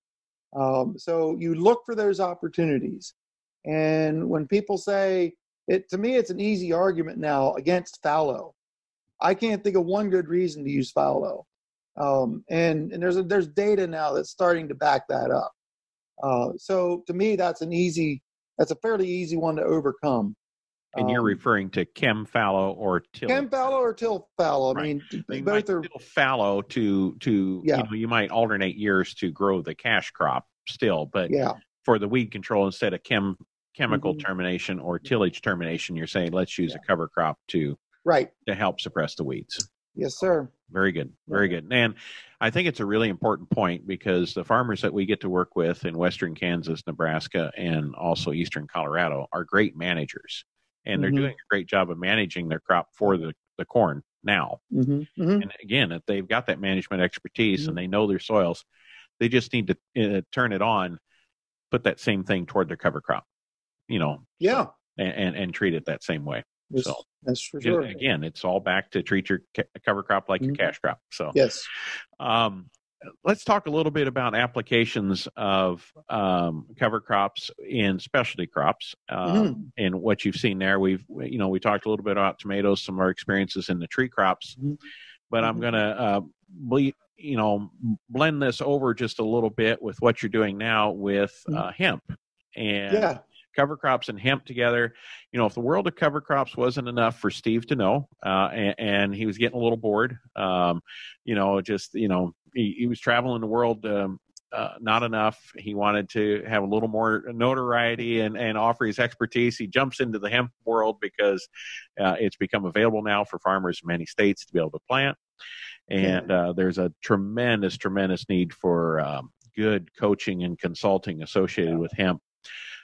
Um, so you look for those opportunities. And when people say, it to me, it's an easy argument now against fallow. I can't think of one good reason to use fallow. Um, and and there's, a, there's data now that's starting to back that up. Uh, so to me, that's an easy, that's a fairly easy one to overcome. And you're referring to chem fallow or till chem fallow or till fallow. Right. I mean, you both are till fallow to to yeah. you know, you might alternate years to grow the cash crop still, but yeah. for the weed control, instead of chem chemical mm-hmm. termination or tillage termination, you're saying let's use yeah. a cover crop to right to help suppress the weeds. Yes, sir. Very good. Very good. And I think it's a really important point because the farmers that we get to work with in western Kansas, Nebraska, and also eastern Colorado are great managers. And they're mm-hmm. doing a great job of managing their crop for the, the corn now. Mm-hmm. Mm-hmm. And again, if they've got that management expertise mm-hmm. and they know their soils, they just need to uh, turn it on, put that same thing toward their cover crop, you know, yeah, so, and, and, and treat it that same way. That's, so that's for sure. Again, it's all back to treat your ca- cover crop like mm-hmm. your cash crop. So yes. Um, let's talk a little bit about applications of um, cover crops in specialty crops um, mm-hmm. and what you've seen there. We've, you know, we talked a little bit about tomatoes, some of our experiences in the tree crops, mm-hmm. but I'm going to, uh, ble- you know, blend this over just a little bit with what you're doing now with uh, hemp and yeah. cover crops and hemp together. You know, if the world of cover crops wasn't enough for Steve to know, uh, and, and he was getting a little bored, um, you know, just, you know, He, he was traveling the world um, uh, not enough. He wanted to have a little more notoriety and, and offer his expertise. He jumps into the hemp world because uh, it's become available now for farmers in many states to be able to plant. And uh, there's a tremendous, tremendous need for um, good coaching and consulting associated yeah. with hemp.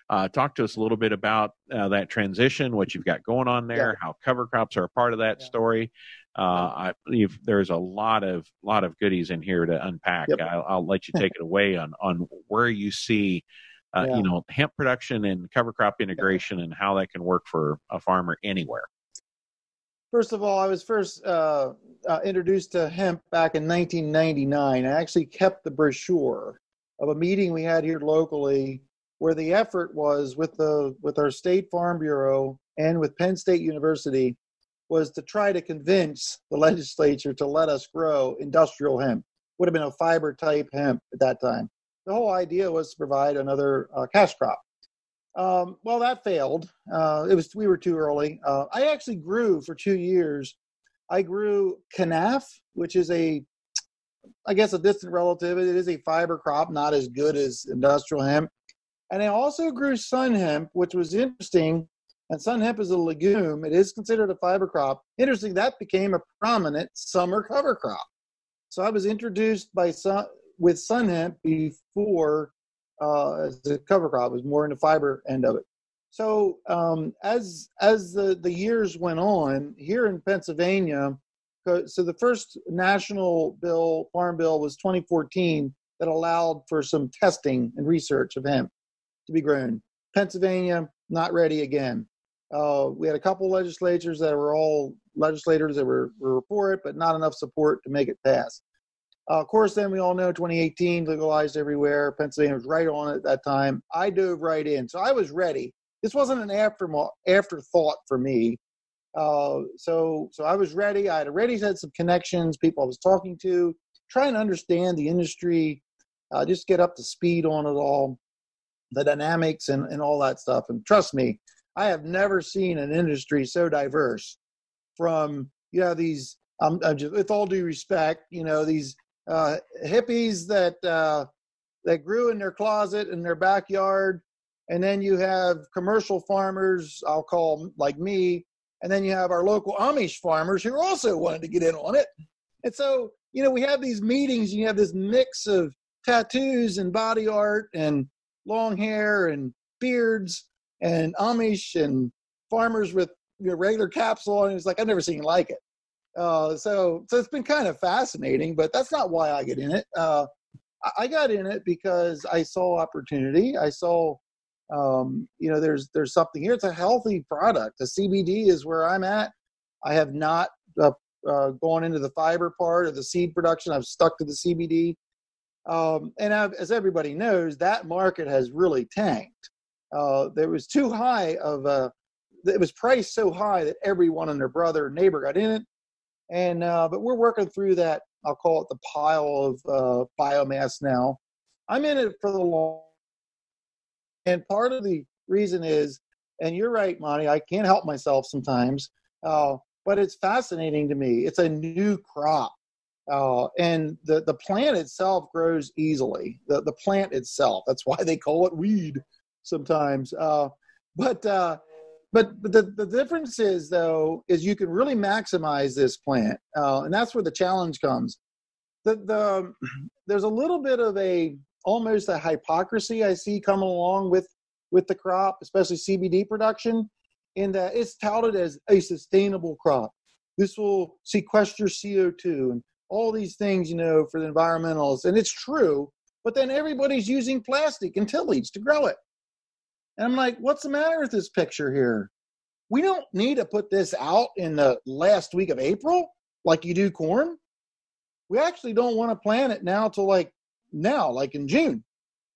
Uh, talk to us a little bit about uh, that transition, what you've got going on there, yeah. how cover crops are a part of that yeah. story. Uh, I believe there's a lot of lot of goodies in here to unpack. Yep. I'll, I'll let you take it away on, on where you see, uh, yeah. you know, hemp production and cover crop integration yep. and how that can work for a farmer anywhere. First of all, I was first uh, uh, introduced to hemp back in nineteen ninety-nine. I actually kept the brochure of a meeting we had here locally where the effort was with the with our State Farm Bureau and with Penn State University was to try to convince the legislature to let us grow industrial hemp. Would have been a fiber type hemp at that time. The whole idea was to provide another uh, cash crop. Um, well, that failed. Uh, it was we were too early. Uh, I actually grew for two years. I grew canaf, which is a, I guess, a distant relative. It is a fiber crop, not as good as industrial hemp. And I also grew sun hemp, which was interesting. And sun hemp is a legume. It is considered a fiber crop. Interesting, that became a prominent summer cover crop. So I was introduced by sun, with sun hemp before uh, the cover crop. It was more in the fiber end of it. So um, as as the, the years went on, here in Pennsylvania, so the first national bill, farm bill, was twenty fourteen that allowed for some testing and research of hemp to be grown. Pennsylvania, not ready again. Uh, we had a couple legislatures that were all legislators that were, were for it, but not enough support to make it pass. Uh, of course, then we all know twenty eighteen legalized everywhere. Pennsylvania was right on it at that time. I dove right in. So I was ready. This wasn't an aftermo- afterthought for me. Uh, so, so I was ready. I had already had some connections, people I was talking to, trying to understand the industry, uh, just get up to speed on it all, the dynamics and, and all that stuff. And trust me, I have never seen an industry so diverse from, you know, these, um, I'm just, with all due respect, you know, these uh, hippies that uh, that grew in their closet in their backyard. And then you have commercial farmers, I'll call them, like me. And then you have our local Amish farmers who also wanted to get in on it. And so, you know, we have these meetings, you have this mix of tattoos and body art and long hair and beards and Amish and farmers with, you know, regular caps on. It's like, I've never seen like it. Uh, so, so it's been kind of fascinating, but that's not why I get in it. Uh, I got in it because I saw opportunity. I saw, um, you know, there's there's something here. It's a healthy product. The C B D is where I'm at. I have not uh, uh, gone into the fiber part of the seed production. I've stuck to the C B D. Um, and I've, as everybody knows, that market has really tanked. Uh, there was too high of a, it was priced so high that everyone and their brother and neighbor got in it. And, uh, but we're working through that. I'll call it the pile of uh, biomass now. I'm in it for the long. And part of the reason is, and you're right, Monty, I can't help myself sometimes, uh, but it's fascinating to me. It's a new crop. Uh, and the, the plant itself grows easily, the, the plant itself. That's why they call it weed sometimes. Uh, but uh, But the, the difference is, though, is you can really maximize this plant, uh, and that's where the challenge comes. The, the, there's a little bit of a, almost a hypocrisy I see coming along with, with the crop, especially C B D production, in that it's touted as a sustainable crop. This will sequester C O two and all these things, you know, for the environmentalists, and it's true, but then everybody's using plastic and tillage to grow it. And I'm like, what's the matter with this picture here? We don't need to put this out in the last week of April like you do corn. We actually don't want to plant it now till like now, like in June.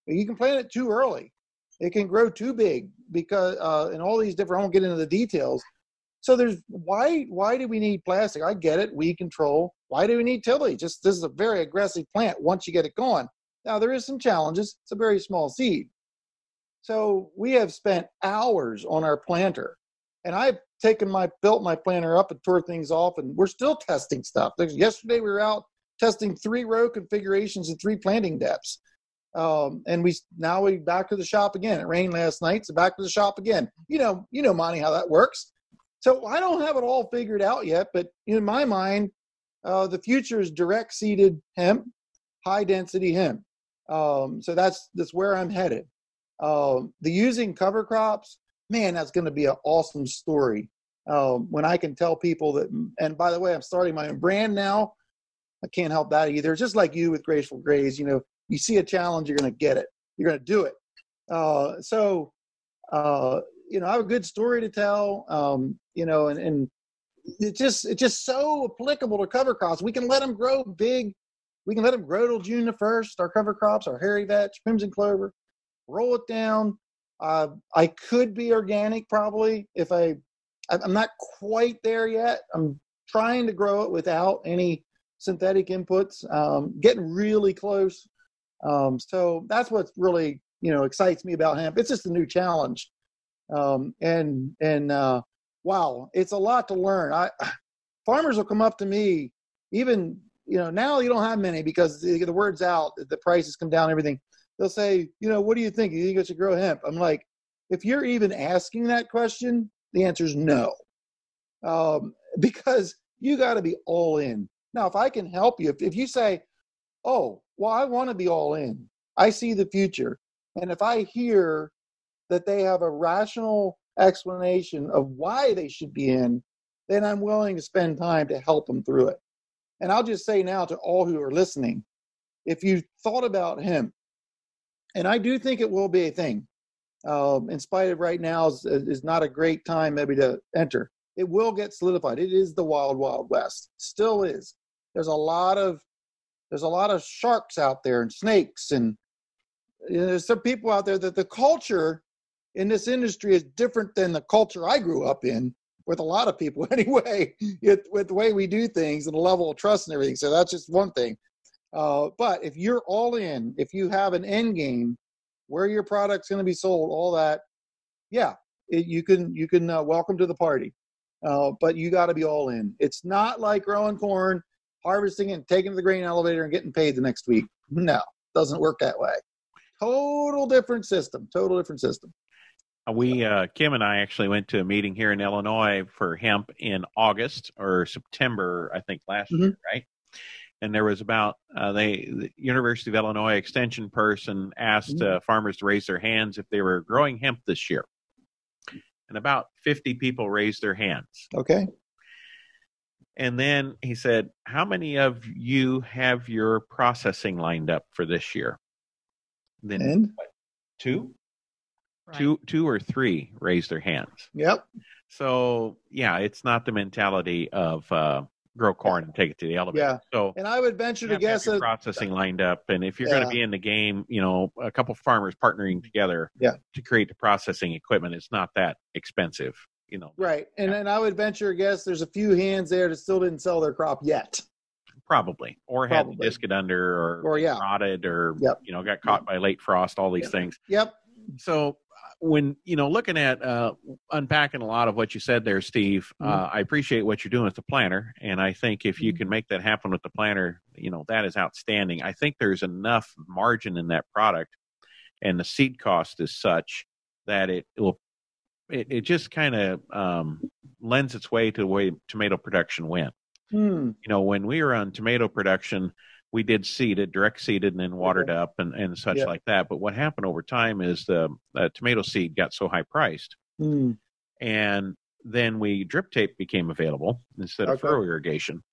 You can plant it too early. It can grow too big because, uh, and all these different, I won't get into the details. So there's, why why do we need plastic? I get it, weed control. Why do we need tillage? Just, this is a very aggressive plant once you get it going. Now, there is some challenges. It's a very small seed. So we have spent hours on our planter, and I've taken my, built my planter up and tore things off, and we're still testing stuff. Yesterday we were out testing three row configurations and three planting depths. Um, and we, now we back to the shop again. It rained last night, so back to the shop again. You know, you know, Monty, how that works. So I don't have it all figured out yet, but in my mind, uh, the future is direct seeded hemp, high density hemp. Um, so that's, that's where I'm headed. Um, the using cover crops, man, that's going to be an awesome story. Um, when I can tell people that, and by the way, I'm starting my own brand now. I can't help that either. Just like you with Grateful Graze, you know, you see a challenge, you're going to get it. You're going to do it. Uh, so, uh, you know, I have a good story to tell, um, you know, and, and it's just, it's just so applicable to cover crops. We can let them grow big. We can let them grow till June the first, our cover crops, our hairy vetch, crimson clover. Roll it down. Uh, I could be organic probably if I, I'm not quite there yet. I'm trying to grow it without any synthetic inputs, um, getting really close. Um, so that's what really, you know, excites me about hemp. It's just a new challenge. Um, and, and uh, wow, it's a lot to learn. I, farmers will come up to me, even, you know, now you don't have many because the word's out, the prices come down, everything. They'll say, you know, what do you think? You think I should grow hemp? I'm like, if you're even asking that question, the answer is no. Um, because you got to be all in. Now, if I can help you, if, if you say, oh, well, I want to be all in. I see the future. And if I hear that they have a rational explanation of why they should be in, then I'm willing to spend time to help them through it. And I'll just say now to all who are listening, if you thought about hemp, and I do think it will be a thing, um, in spite of right now is, is not a great time maybe to enter. It will get solidified. It is the wild, wild west. Still is. There's a lot of there's a lot of sharks out there and snakes, and you know, there's some people out there that the culture in this industry is different than the culture I grew up in with a lot of people anyway, with, with the way we do things and the level of trust and everything. So that's just one thing. Uh, but if you're all in, if you have an end game, where your product's going to be sold, all that, yeah, it, you can you can uh, welcome to the party. Uh, but you got to be all in. It's not like growing corn, harvesting it, and taking it to the grain elevator and getting paid the next week. No, doesn't work that way. Total different system. Total different system. We uh, Kim and I actually went to a meeting here in Illinois for hemp in August or September, I think last mm-hmm. year, right? And there was about, uh, they, the University of Illinois extension person asked uh, farmers to raise their hands if they were growing hemp this year. And about fifty people raised their hands. Okay. And then he said, how many of you have your processing lined up for this year? And then and? What, two? Right. Two, two or three raised their hands. Yep. So, yeah, it's not the mentality of uh, grow corn and take it to the elevator. Yeah. So, and I would venture to guess that processing lined up. And if you're yeah. going to be in the game, you know, a couple of farmers partnering together yeah. to create the processing equipment, it's not that expensive. You know, right. And yeah. and I would venture a guess there's a few hands there that still didn't sell their crop yet. Probably. Or Probably. had the disc it under or, or yeah. rotted or, yep. you know, got caught yep. by late frost, all these yep. things. Yep. So when, you know, looking at uh, unpacking a lot of what you said there, Steve, mm-hmm. uh, I appreciate what you're doing with the planter. And I think if you mm-hmm. can make that happen with the planter, you know, that is outstanding. I think there's enough margin in that product and the seed cost is such that it, it will It, it just kind of um, lends its way to the way tomato production went. Hmm. You know, when we were on tomato production, we did seeded, direct seeded, and then watered okay. up and, and such yep. like that. But what happened over time is the uh, tomato seed got so high priced. Hmm. And then we drip tape became available instead of okay. furrow irrigation.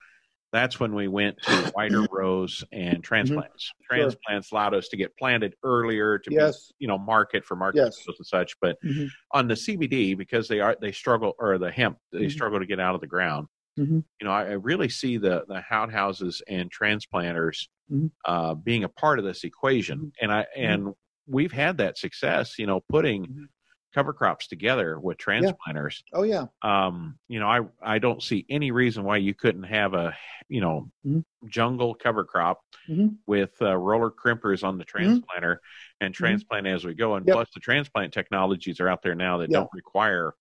That's when we went to wider rows and transplants. Mm-hmm. Transplants sure. allowed us to get planted earlier to, yes. be, you know, market for market yes. and such. But mm-hmm. on the C B D, because they are they struggle, or the hemp, they mm-hmm. struggle to get out of the ground. Mm-hmm. You know, I, I really see the the outhouses and transplanters mm-hmm. uh, being a part of this equation, mm-hmm. and I and mm-hmm. we've had that success. You know, putting. Mm-hmm. cover crops together with transplanters. Yeah. Oh yeah. Um, you know, I, I don't see any reason why you couldn't have a, you know, mm-hmm. jungle cover crop mm-hmm. with uh, roller crimpers on the transplanter mm-hmm. and transplant mm-hmm. as we go. And yep. plus the transplant technologies are out there now that yep. don't require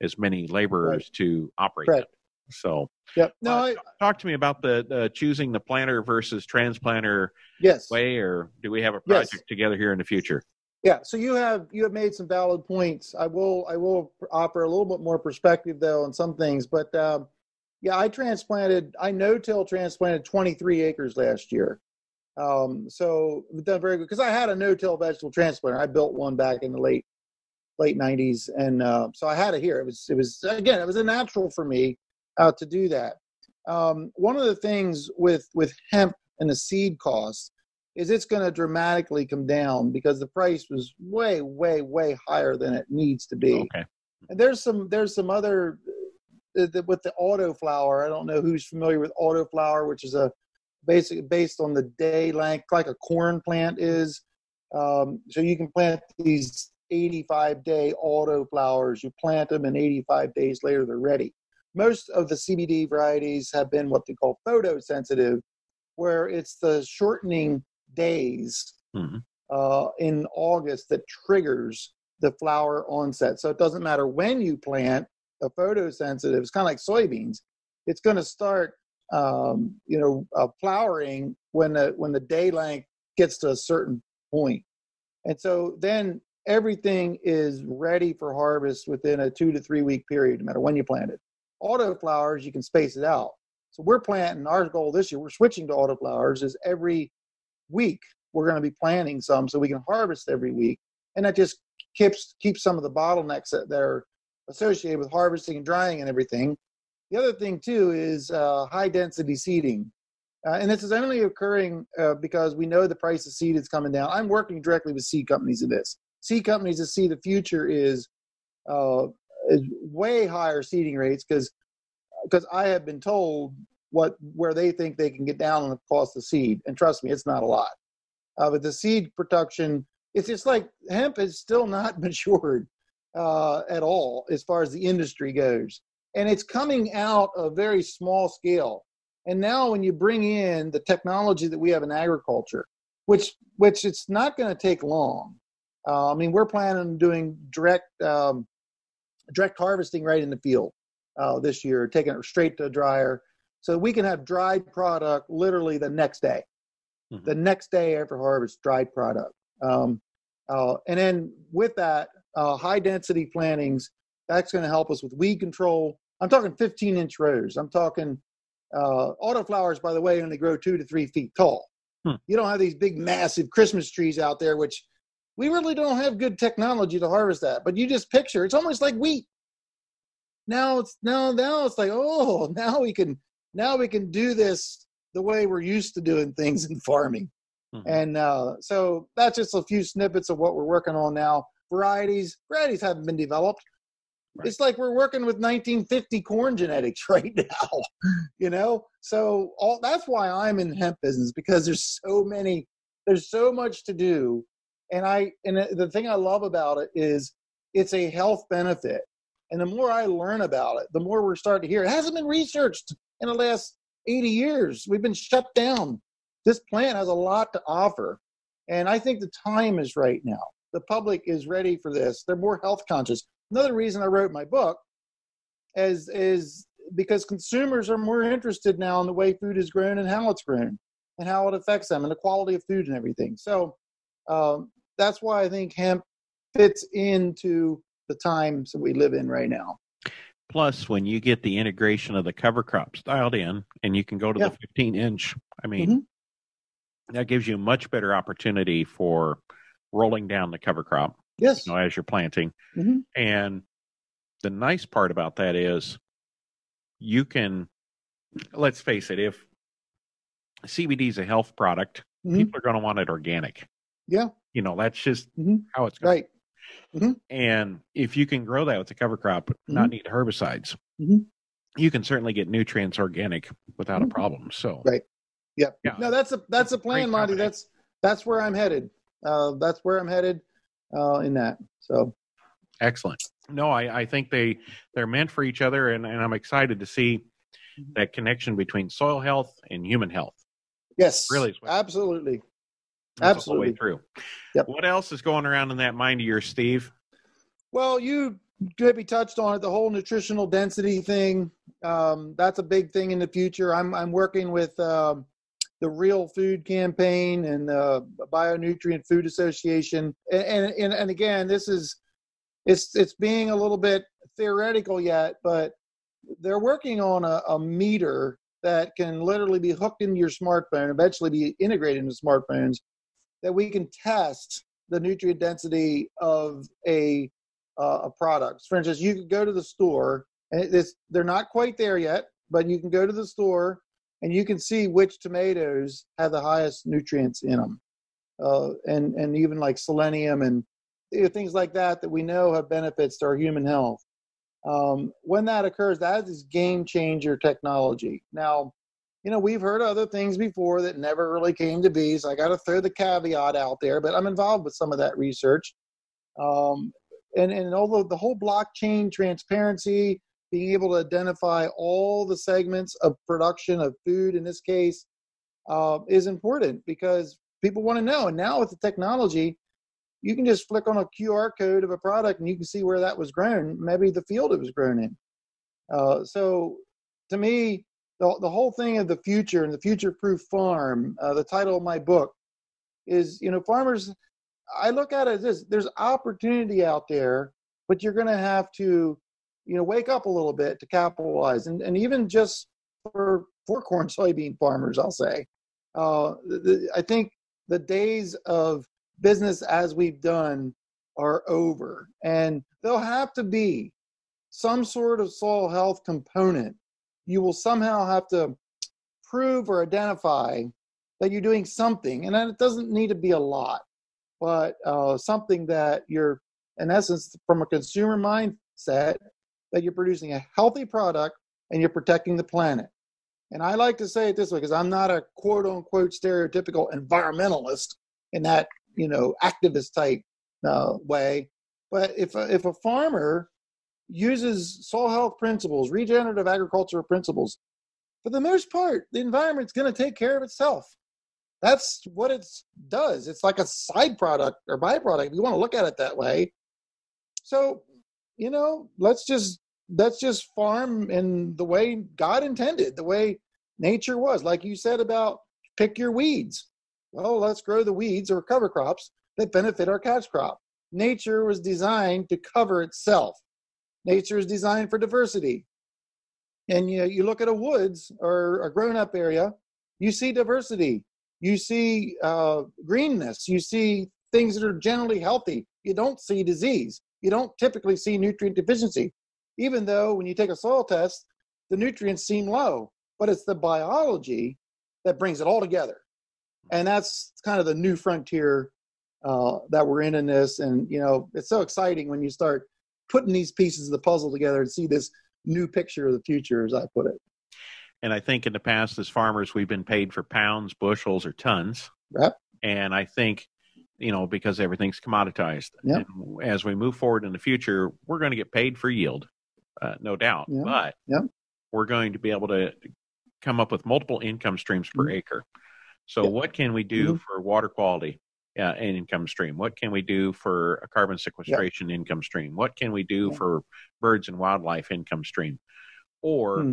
as many laborers right. to operate. Right. So yep. no, uh, I, talk to me about the, the choosing the planter versus transplanter yes. way, or do we have a project yes. together here in the future? Yeah, so you have you have made some valid points. I will I will offer a little bit more perspective though on some things, but um, yeah, I transplanted I no-till transplanted twenty-three acres last year. Um, so we've done very good because I had a no-till vegetable transplanter. I built one back in the late late nineties, and uh, so I had it here. It was it was again it was a natural for me uh, to do that. Um, one of the things with with hemp and the seed costs is it's going to dramatically come down because the price was way, way, way higher than it needs to be. Okay. And there's some, there's some other uh, the, with the auto flour. I don't know who's familiar with auto flour, which is a basic based on the day length, like a corn plant is. Um, so you can plant these eighty-five day auto flowers. You plant them and eighty-five days later, they're ready. Most of the C B D varieties have been what they call photosensitive, where it's the shortening days mm-hmm. uh, in August that triggers the flower onset. So it doesn't matter when you plant a photosensitive. It's kind of like soybeans. It's going to start, um, you know, uh, flowering when the when the day length gets to a certain point, and so then everything is ready for harvest within a two to three week period, no matter when you plant it. Auto flowers, you can space it out. So we're planting. Our goal this year, we're switching to auto flowers. Is every week we're going to be planting some so we can harvest every week, and that just keeps keeps some of the bottlenecks that they're associated with harvesting and drying and everything. The other thing too is uh high density seeding, uh, and this is only occurring uh, because we know the price of seed is coming down. I'm working directly with seed companies in this. Seed companies that see the future is uh is way higher seeding rates because because I have been told what where they think they can get down on the cost of seed, and trust me, it's not a lot. Uh, but the seed production, it's just like hemp is still not matured uh, at all as far as the industry goes, and it's coming out of very small scale. And now, when you bring in the technology that we have in agriculture, which which it's not going to take long. Uh, I mean, we're planning on doing direct um, direct harvesting right in the field uh, this year, taking it straight to a dryer. So we can have dried product literally the next day, mm-hmm. the next day after harvest, dried product. Um, uh, and then with that, uh, high density plantings, that's going to help us with weed control. I'm talking fifteen inch rows. I'm talking Uh, autoflowers, by the way, only grow two to three feet tall. Hmm. You don't have these big, massive Christmas trees out there, which we really don't have good technology to harvest that. But you just picture, it's almost like wheat. Now it's now now it's like, oh, now we can now we can do this the way we're used to doing things in farming. Hmm. And uh, so that's just a few snippets of what we're working on now. Varieties, varieties haven't been developed. Right. It's like we're working with nineteen fifty corn genetics right now, you know? So all, that's why I'm in the hemp business, because there's so many, there's so much to do. And I, and the thing I love about it is it's a health benefit. And the more I learn about it, the more we're starting to hear. It hasn't been researched in the last eighty years. We've been shut down. This plant has a lot to offer. And I think the time is right now. The public is ready for this. They're more health conscious. Another reason I wrote my book is, is because consumers are more interested now in the way food is grown and how it's grown and how it affects them and the quality of food and everything. So um, that's why I think hemp fits into the times that we live in right now. Plus, when you get the integration of the cover crops dialed in and you can go to yeah. the fifteen inch, I mean, mm-hmm. that gives you a much better opportunity for rolling down the cover crop. Yes. You know, as you're planting. Mm-hmm. And the nice part about that is you can, let's face it, if C B D is a health product, mm-hmm. people are going to want it organic. Yeah. You know, that's just mm-hmm. how it's going. Right. Mm-hmm. And if you can grow that with the cover crop, mm-hmm. not need herbicides, mm-hmm. you can certainly get nutrients organic without mm-hmm. a problem. So, right. Yep. Yeah. No, that's a, that's a plan, Monty. That's, that's where I'm headed. Uh, that's where I'm headed. Uh, in that. So excellent. No, I, I think they, they're meant for each other. And, and I'm excited to see that connection between soil health and human health. Yes, really. Absolutely. Absolutely. The way through. Yep. What else is going around in that mind of yours, Steve? Well, you Debbie touched on it, the whole nutritional density thing. Um, that's a big thing in the future. I'm, I'm working with, um, the Real Food Campaign and the BioNutrient Food Association. And, and and again, this is, it's it's being a little bit theoretical yet, but they're working on a, a meter that can literally be hooked into your smartphone, eventually be integrated into smartphones, that we can test the nutrient density of a, uh, a product. For instance, you could go to the store, and it's, they're not quite there yet, but you can go to the store and you can see which tomatoes have the highest nutrients in them, uh, and, and even like selenium and things like that that we know have benefits to our human health. Um, when that occurs, that is game-changer technology. Now, you know, we've heard other things before that never really came to be, so I got to throw the caveat out there, but I'm involved with some of that research. Um, and, and although the whole blockchain transparency, being able to identify all the segments of production of food, in this case, uh, is important because people want to know. And now with the technology, you can just flick on a Q R code of a product and you can see where that was grown, maybe the field it was grown in. Uh, so to me, the, the whole thing of the future and the future-proof farm, uh, the title of my book is, you know, farmers, I look at it as this, there's opportunity out there, but you're going to have to, you know, wake up a little bit to capitalize. And, and even just for, for corn, soybean farmers, I'll say, uh, the, I think the days of business as we've done are over. And there'll have to be some sort of soil health component. You will somehow have to prove or identify that you're doing something. And it doesn't need to be a lot, but uh, something that you're, in essence, from a consumer mindset, that you're producing a healthy product and you're protecting the planet. And I like to say it this way, because I'm not a quote unquote stereotypical environmentalist in that, you know, activist type uh, way. But if a, if a farmer uses soil health principles, regenerative agriculture principles, for the most part, the environment's going to take care of itself. That's what it does. It's like a side product or byproduct, if you want to look at it that way. So, you know, let's just let's just farm in the way God intended, the way nature was. Like you said about pick your weeds. Well, let's grow the weeds or cover crops that benefit our catch crop. Nature was designed to cover itself. Nature is designed for diversity. and you, you look at a woods or a grown-up area, you see diversity, you see uh, greenness, you see things that are generally healthy. You don't see disease. You don't typically see nutrient deficiency, even though when you take a soil test, the nutrients seem low, but it's the biology that brings it all together. And that's kind of the new frontier uh, that we're in in this. And, you know, it's so exciting when you start putting these pieces of the puzzle together and see this new picture of the future, as I put it. And I think in the past, as farmers, we've been paid for pounds, bushels, or tons. Yep. And I think, you know, because everything's commoditized. Yep. And as we move forward in the future, we're going to get paid for yield, uh, no doubt. Yep. But yep. we're going to be able to come up with multiple income streams per mm-hmm. acre. So yep. what can we do mm-hmm. for water quality uh, and income stream? What can we do for a carbon sequestration yep. income stream? What can we do yep. for birds and wildlife income stream? Or mm-hmm.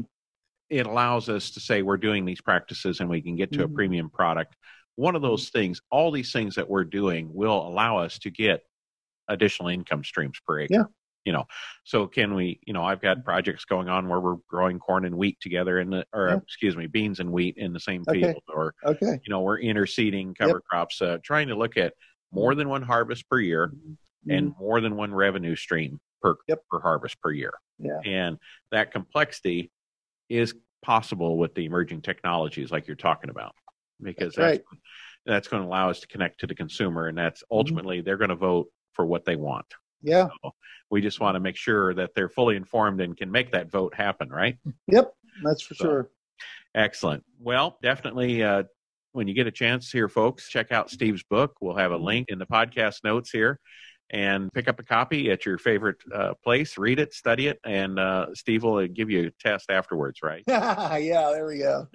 it allows us to say we're doing these practices and we can get to mm-hmm. a premium product. One of those things, all these things that we're doing will allow us to get additional income streams per acre. Yeah. You know, so can we, you know, I've got projects going on where we're growing corn and wheat together in the, or yeah. excuse me, beans and wheat in the same okay. field, or, okay. you know, we're interseeding cover yep. crops, uh, trying to look at more than one harvest per year mm-hmm. and more than one revenue stream per, yep. per harvest per year. Yeah. And that complexity is possible with the emerging technologies like you're talking about, because that's, that's, right. that's going to allow us to connect to the consumer, and that's ultimately mm-hmm. they're going to vote for what they want. Yeah. So we just want to make sure that they're fully informed and can make that vote happen, right? Yep, that's for so, sure. Excellent. Well, definitely uh, when you get a chance here, folks, check out Steve's book. We'll have a link in the podcast notes here, and pick up a copy at your favorite uh, place, read it, study it, and uh, Steve will give you a test afterwards, right? Yeah, there we go.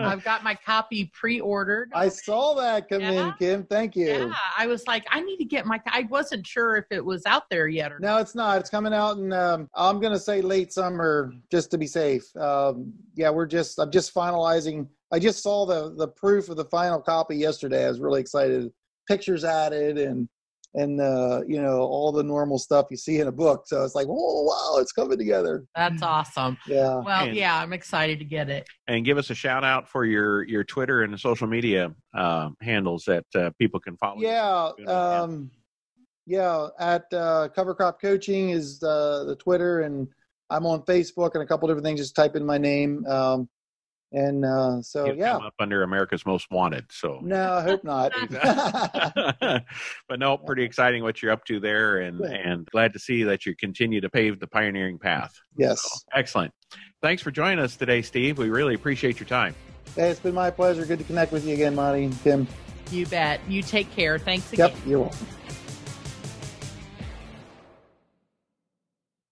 I've got my copy pre-ordered. I saw that come yeah. in, Kim. Thank you. Yeah, I was like, I need to get my, I wasn't sure if it was out there yet or not. No, it's not. It's coming out in, um, I'm going to say late summer, just to be safe. Um, yeah, we're just, I'm just finalizing. I just saw the, the proof of the final copy yesterday. I was really excited. Pictures added and and, uh, you know, all the normal stuff you see in a book. So it's like, oh, wow, it's coming together. That's awesome. Yeah. Well, and, yeah, I'm excited to get it. And give us a shout out for your, your Twitter and social media uh, handles that uh, people can follow. Yeah. Um, yeah. At uh, Cover Crop Coaching is uh, the Twitter, and I'm on Facebook and a couple different things. Just type in my name. Um, And uh, so, He'll yeah, come up under America's Most Wanted. So no, I hope not. But no, pretty exciting what you're up to there, and yeah. and glad to see that you continue to pave the pioneering path. Yes, so, excellent. Thanks for joining us today, Steve. We really appreciate your time. Hey, it's been my pleasure. Good to connect with you again, Monty and Kim. You bet. You take care. Thanks again. Yep, you're welcome.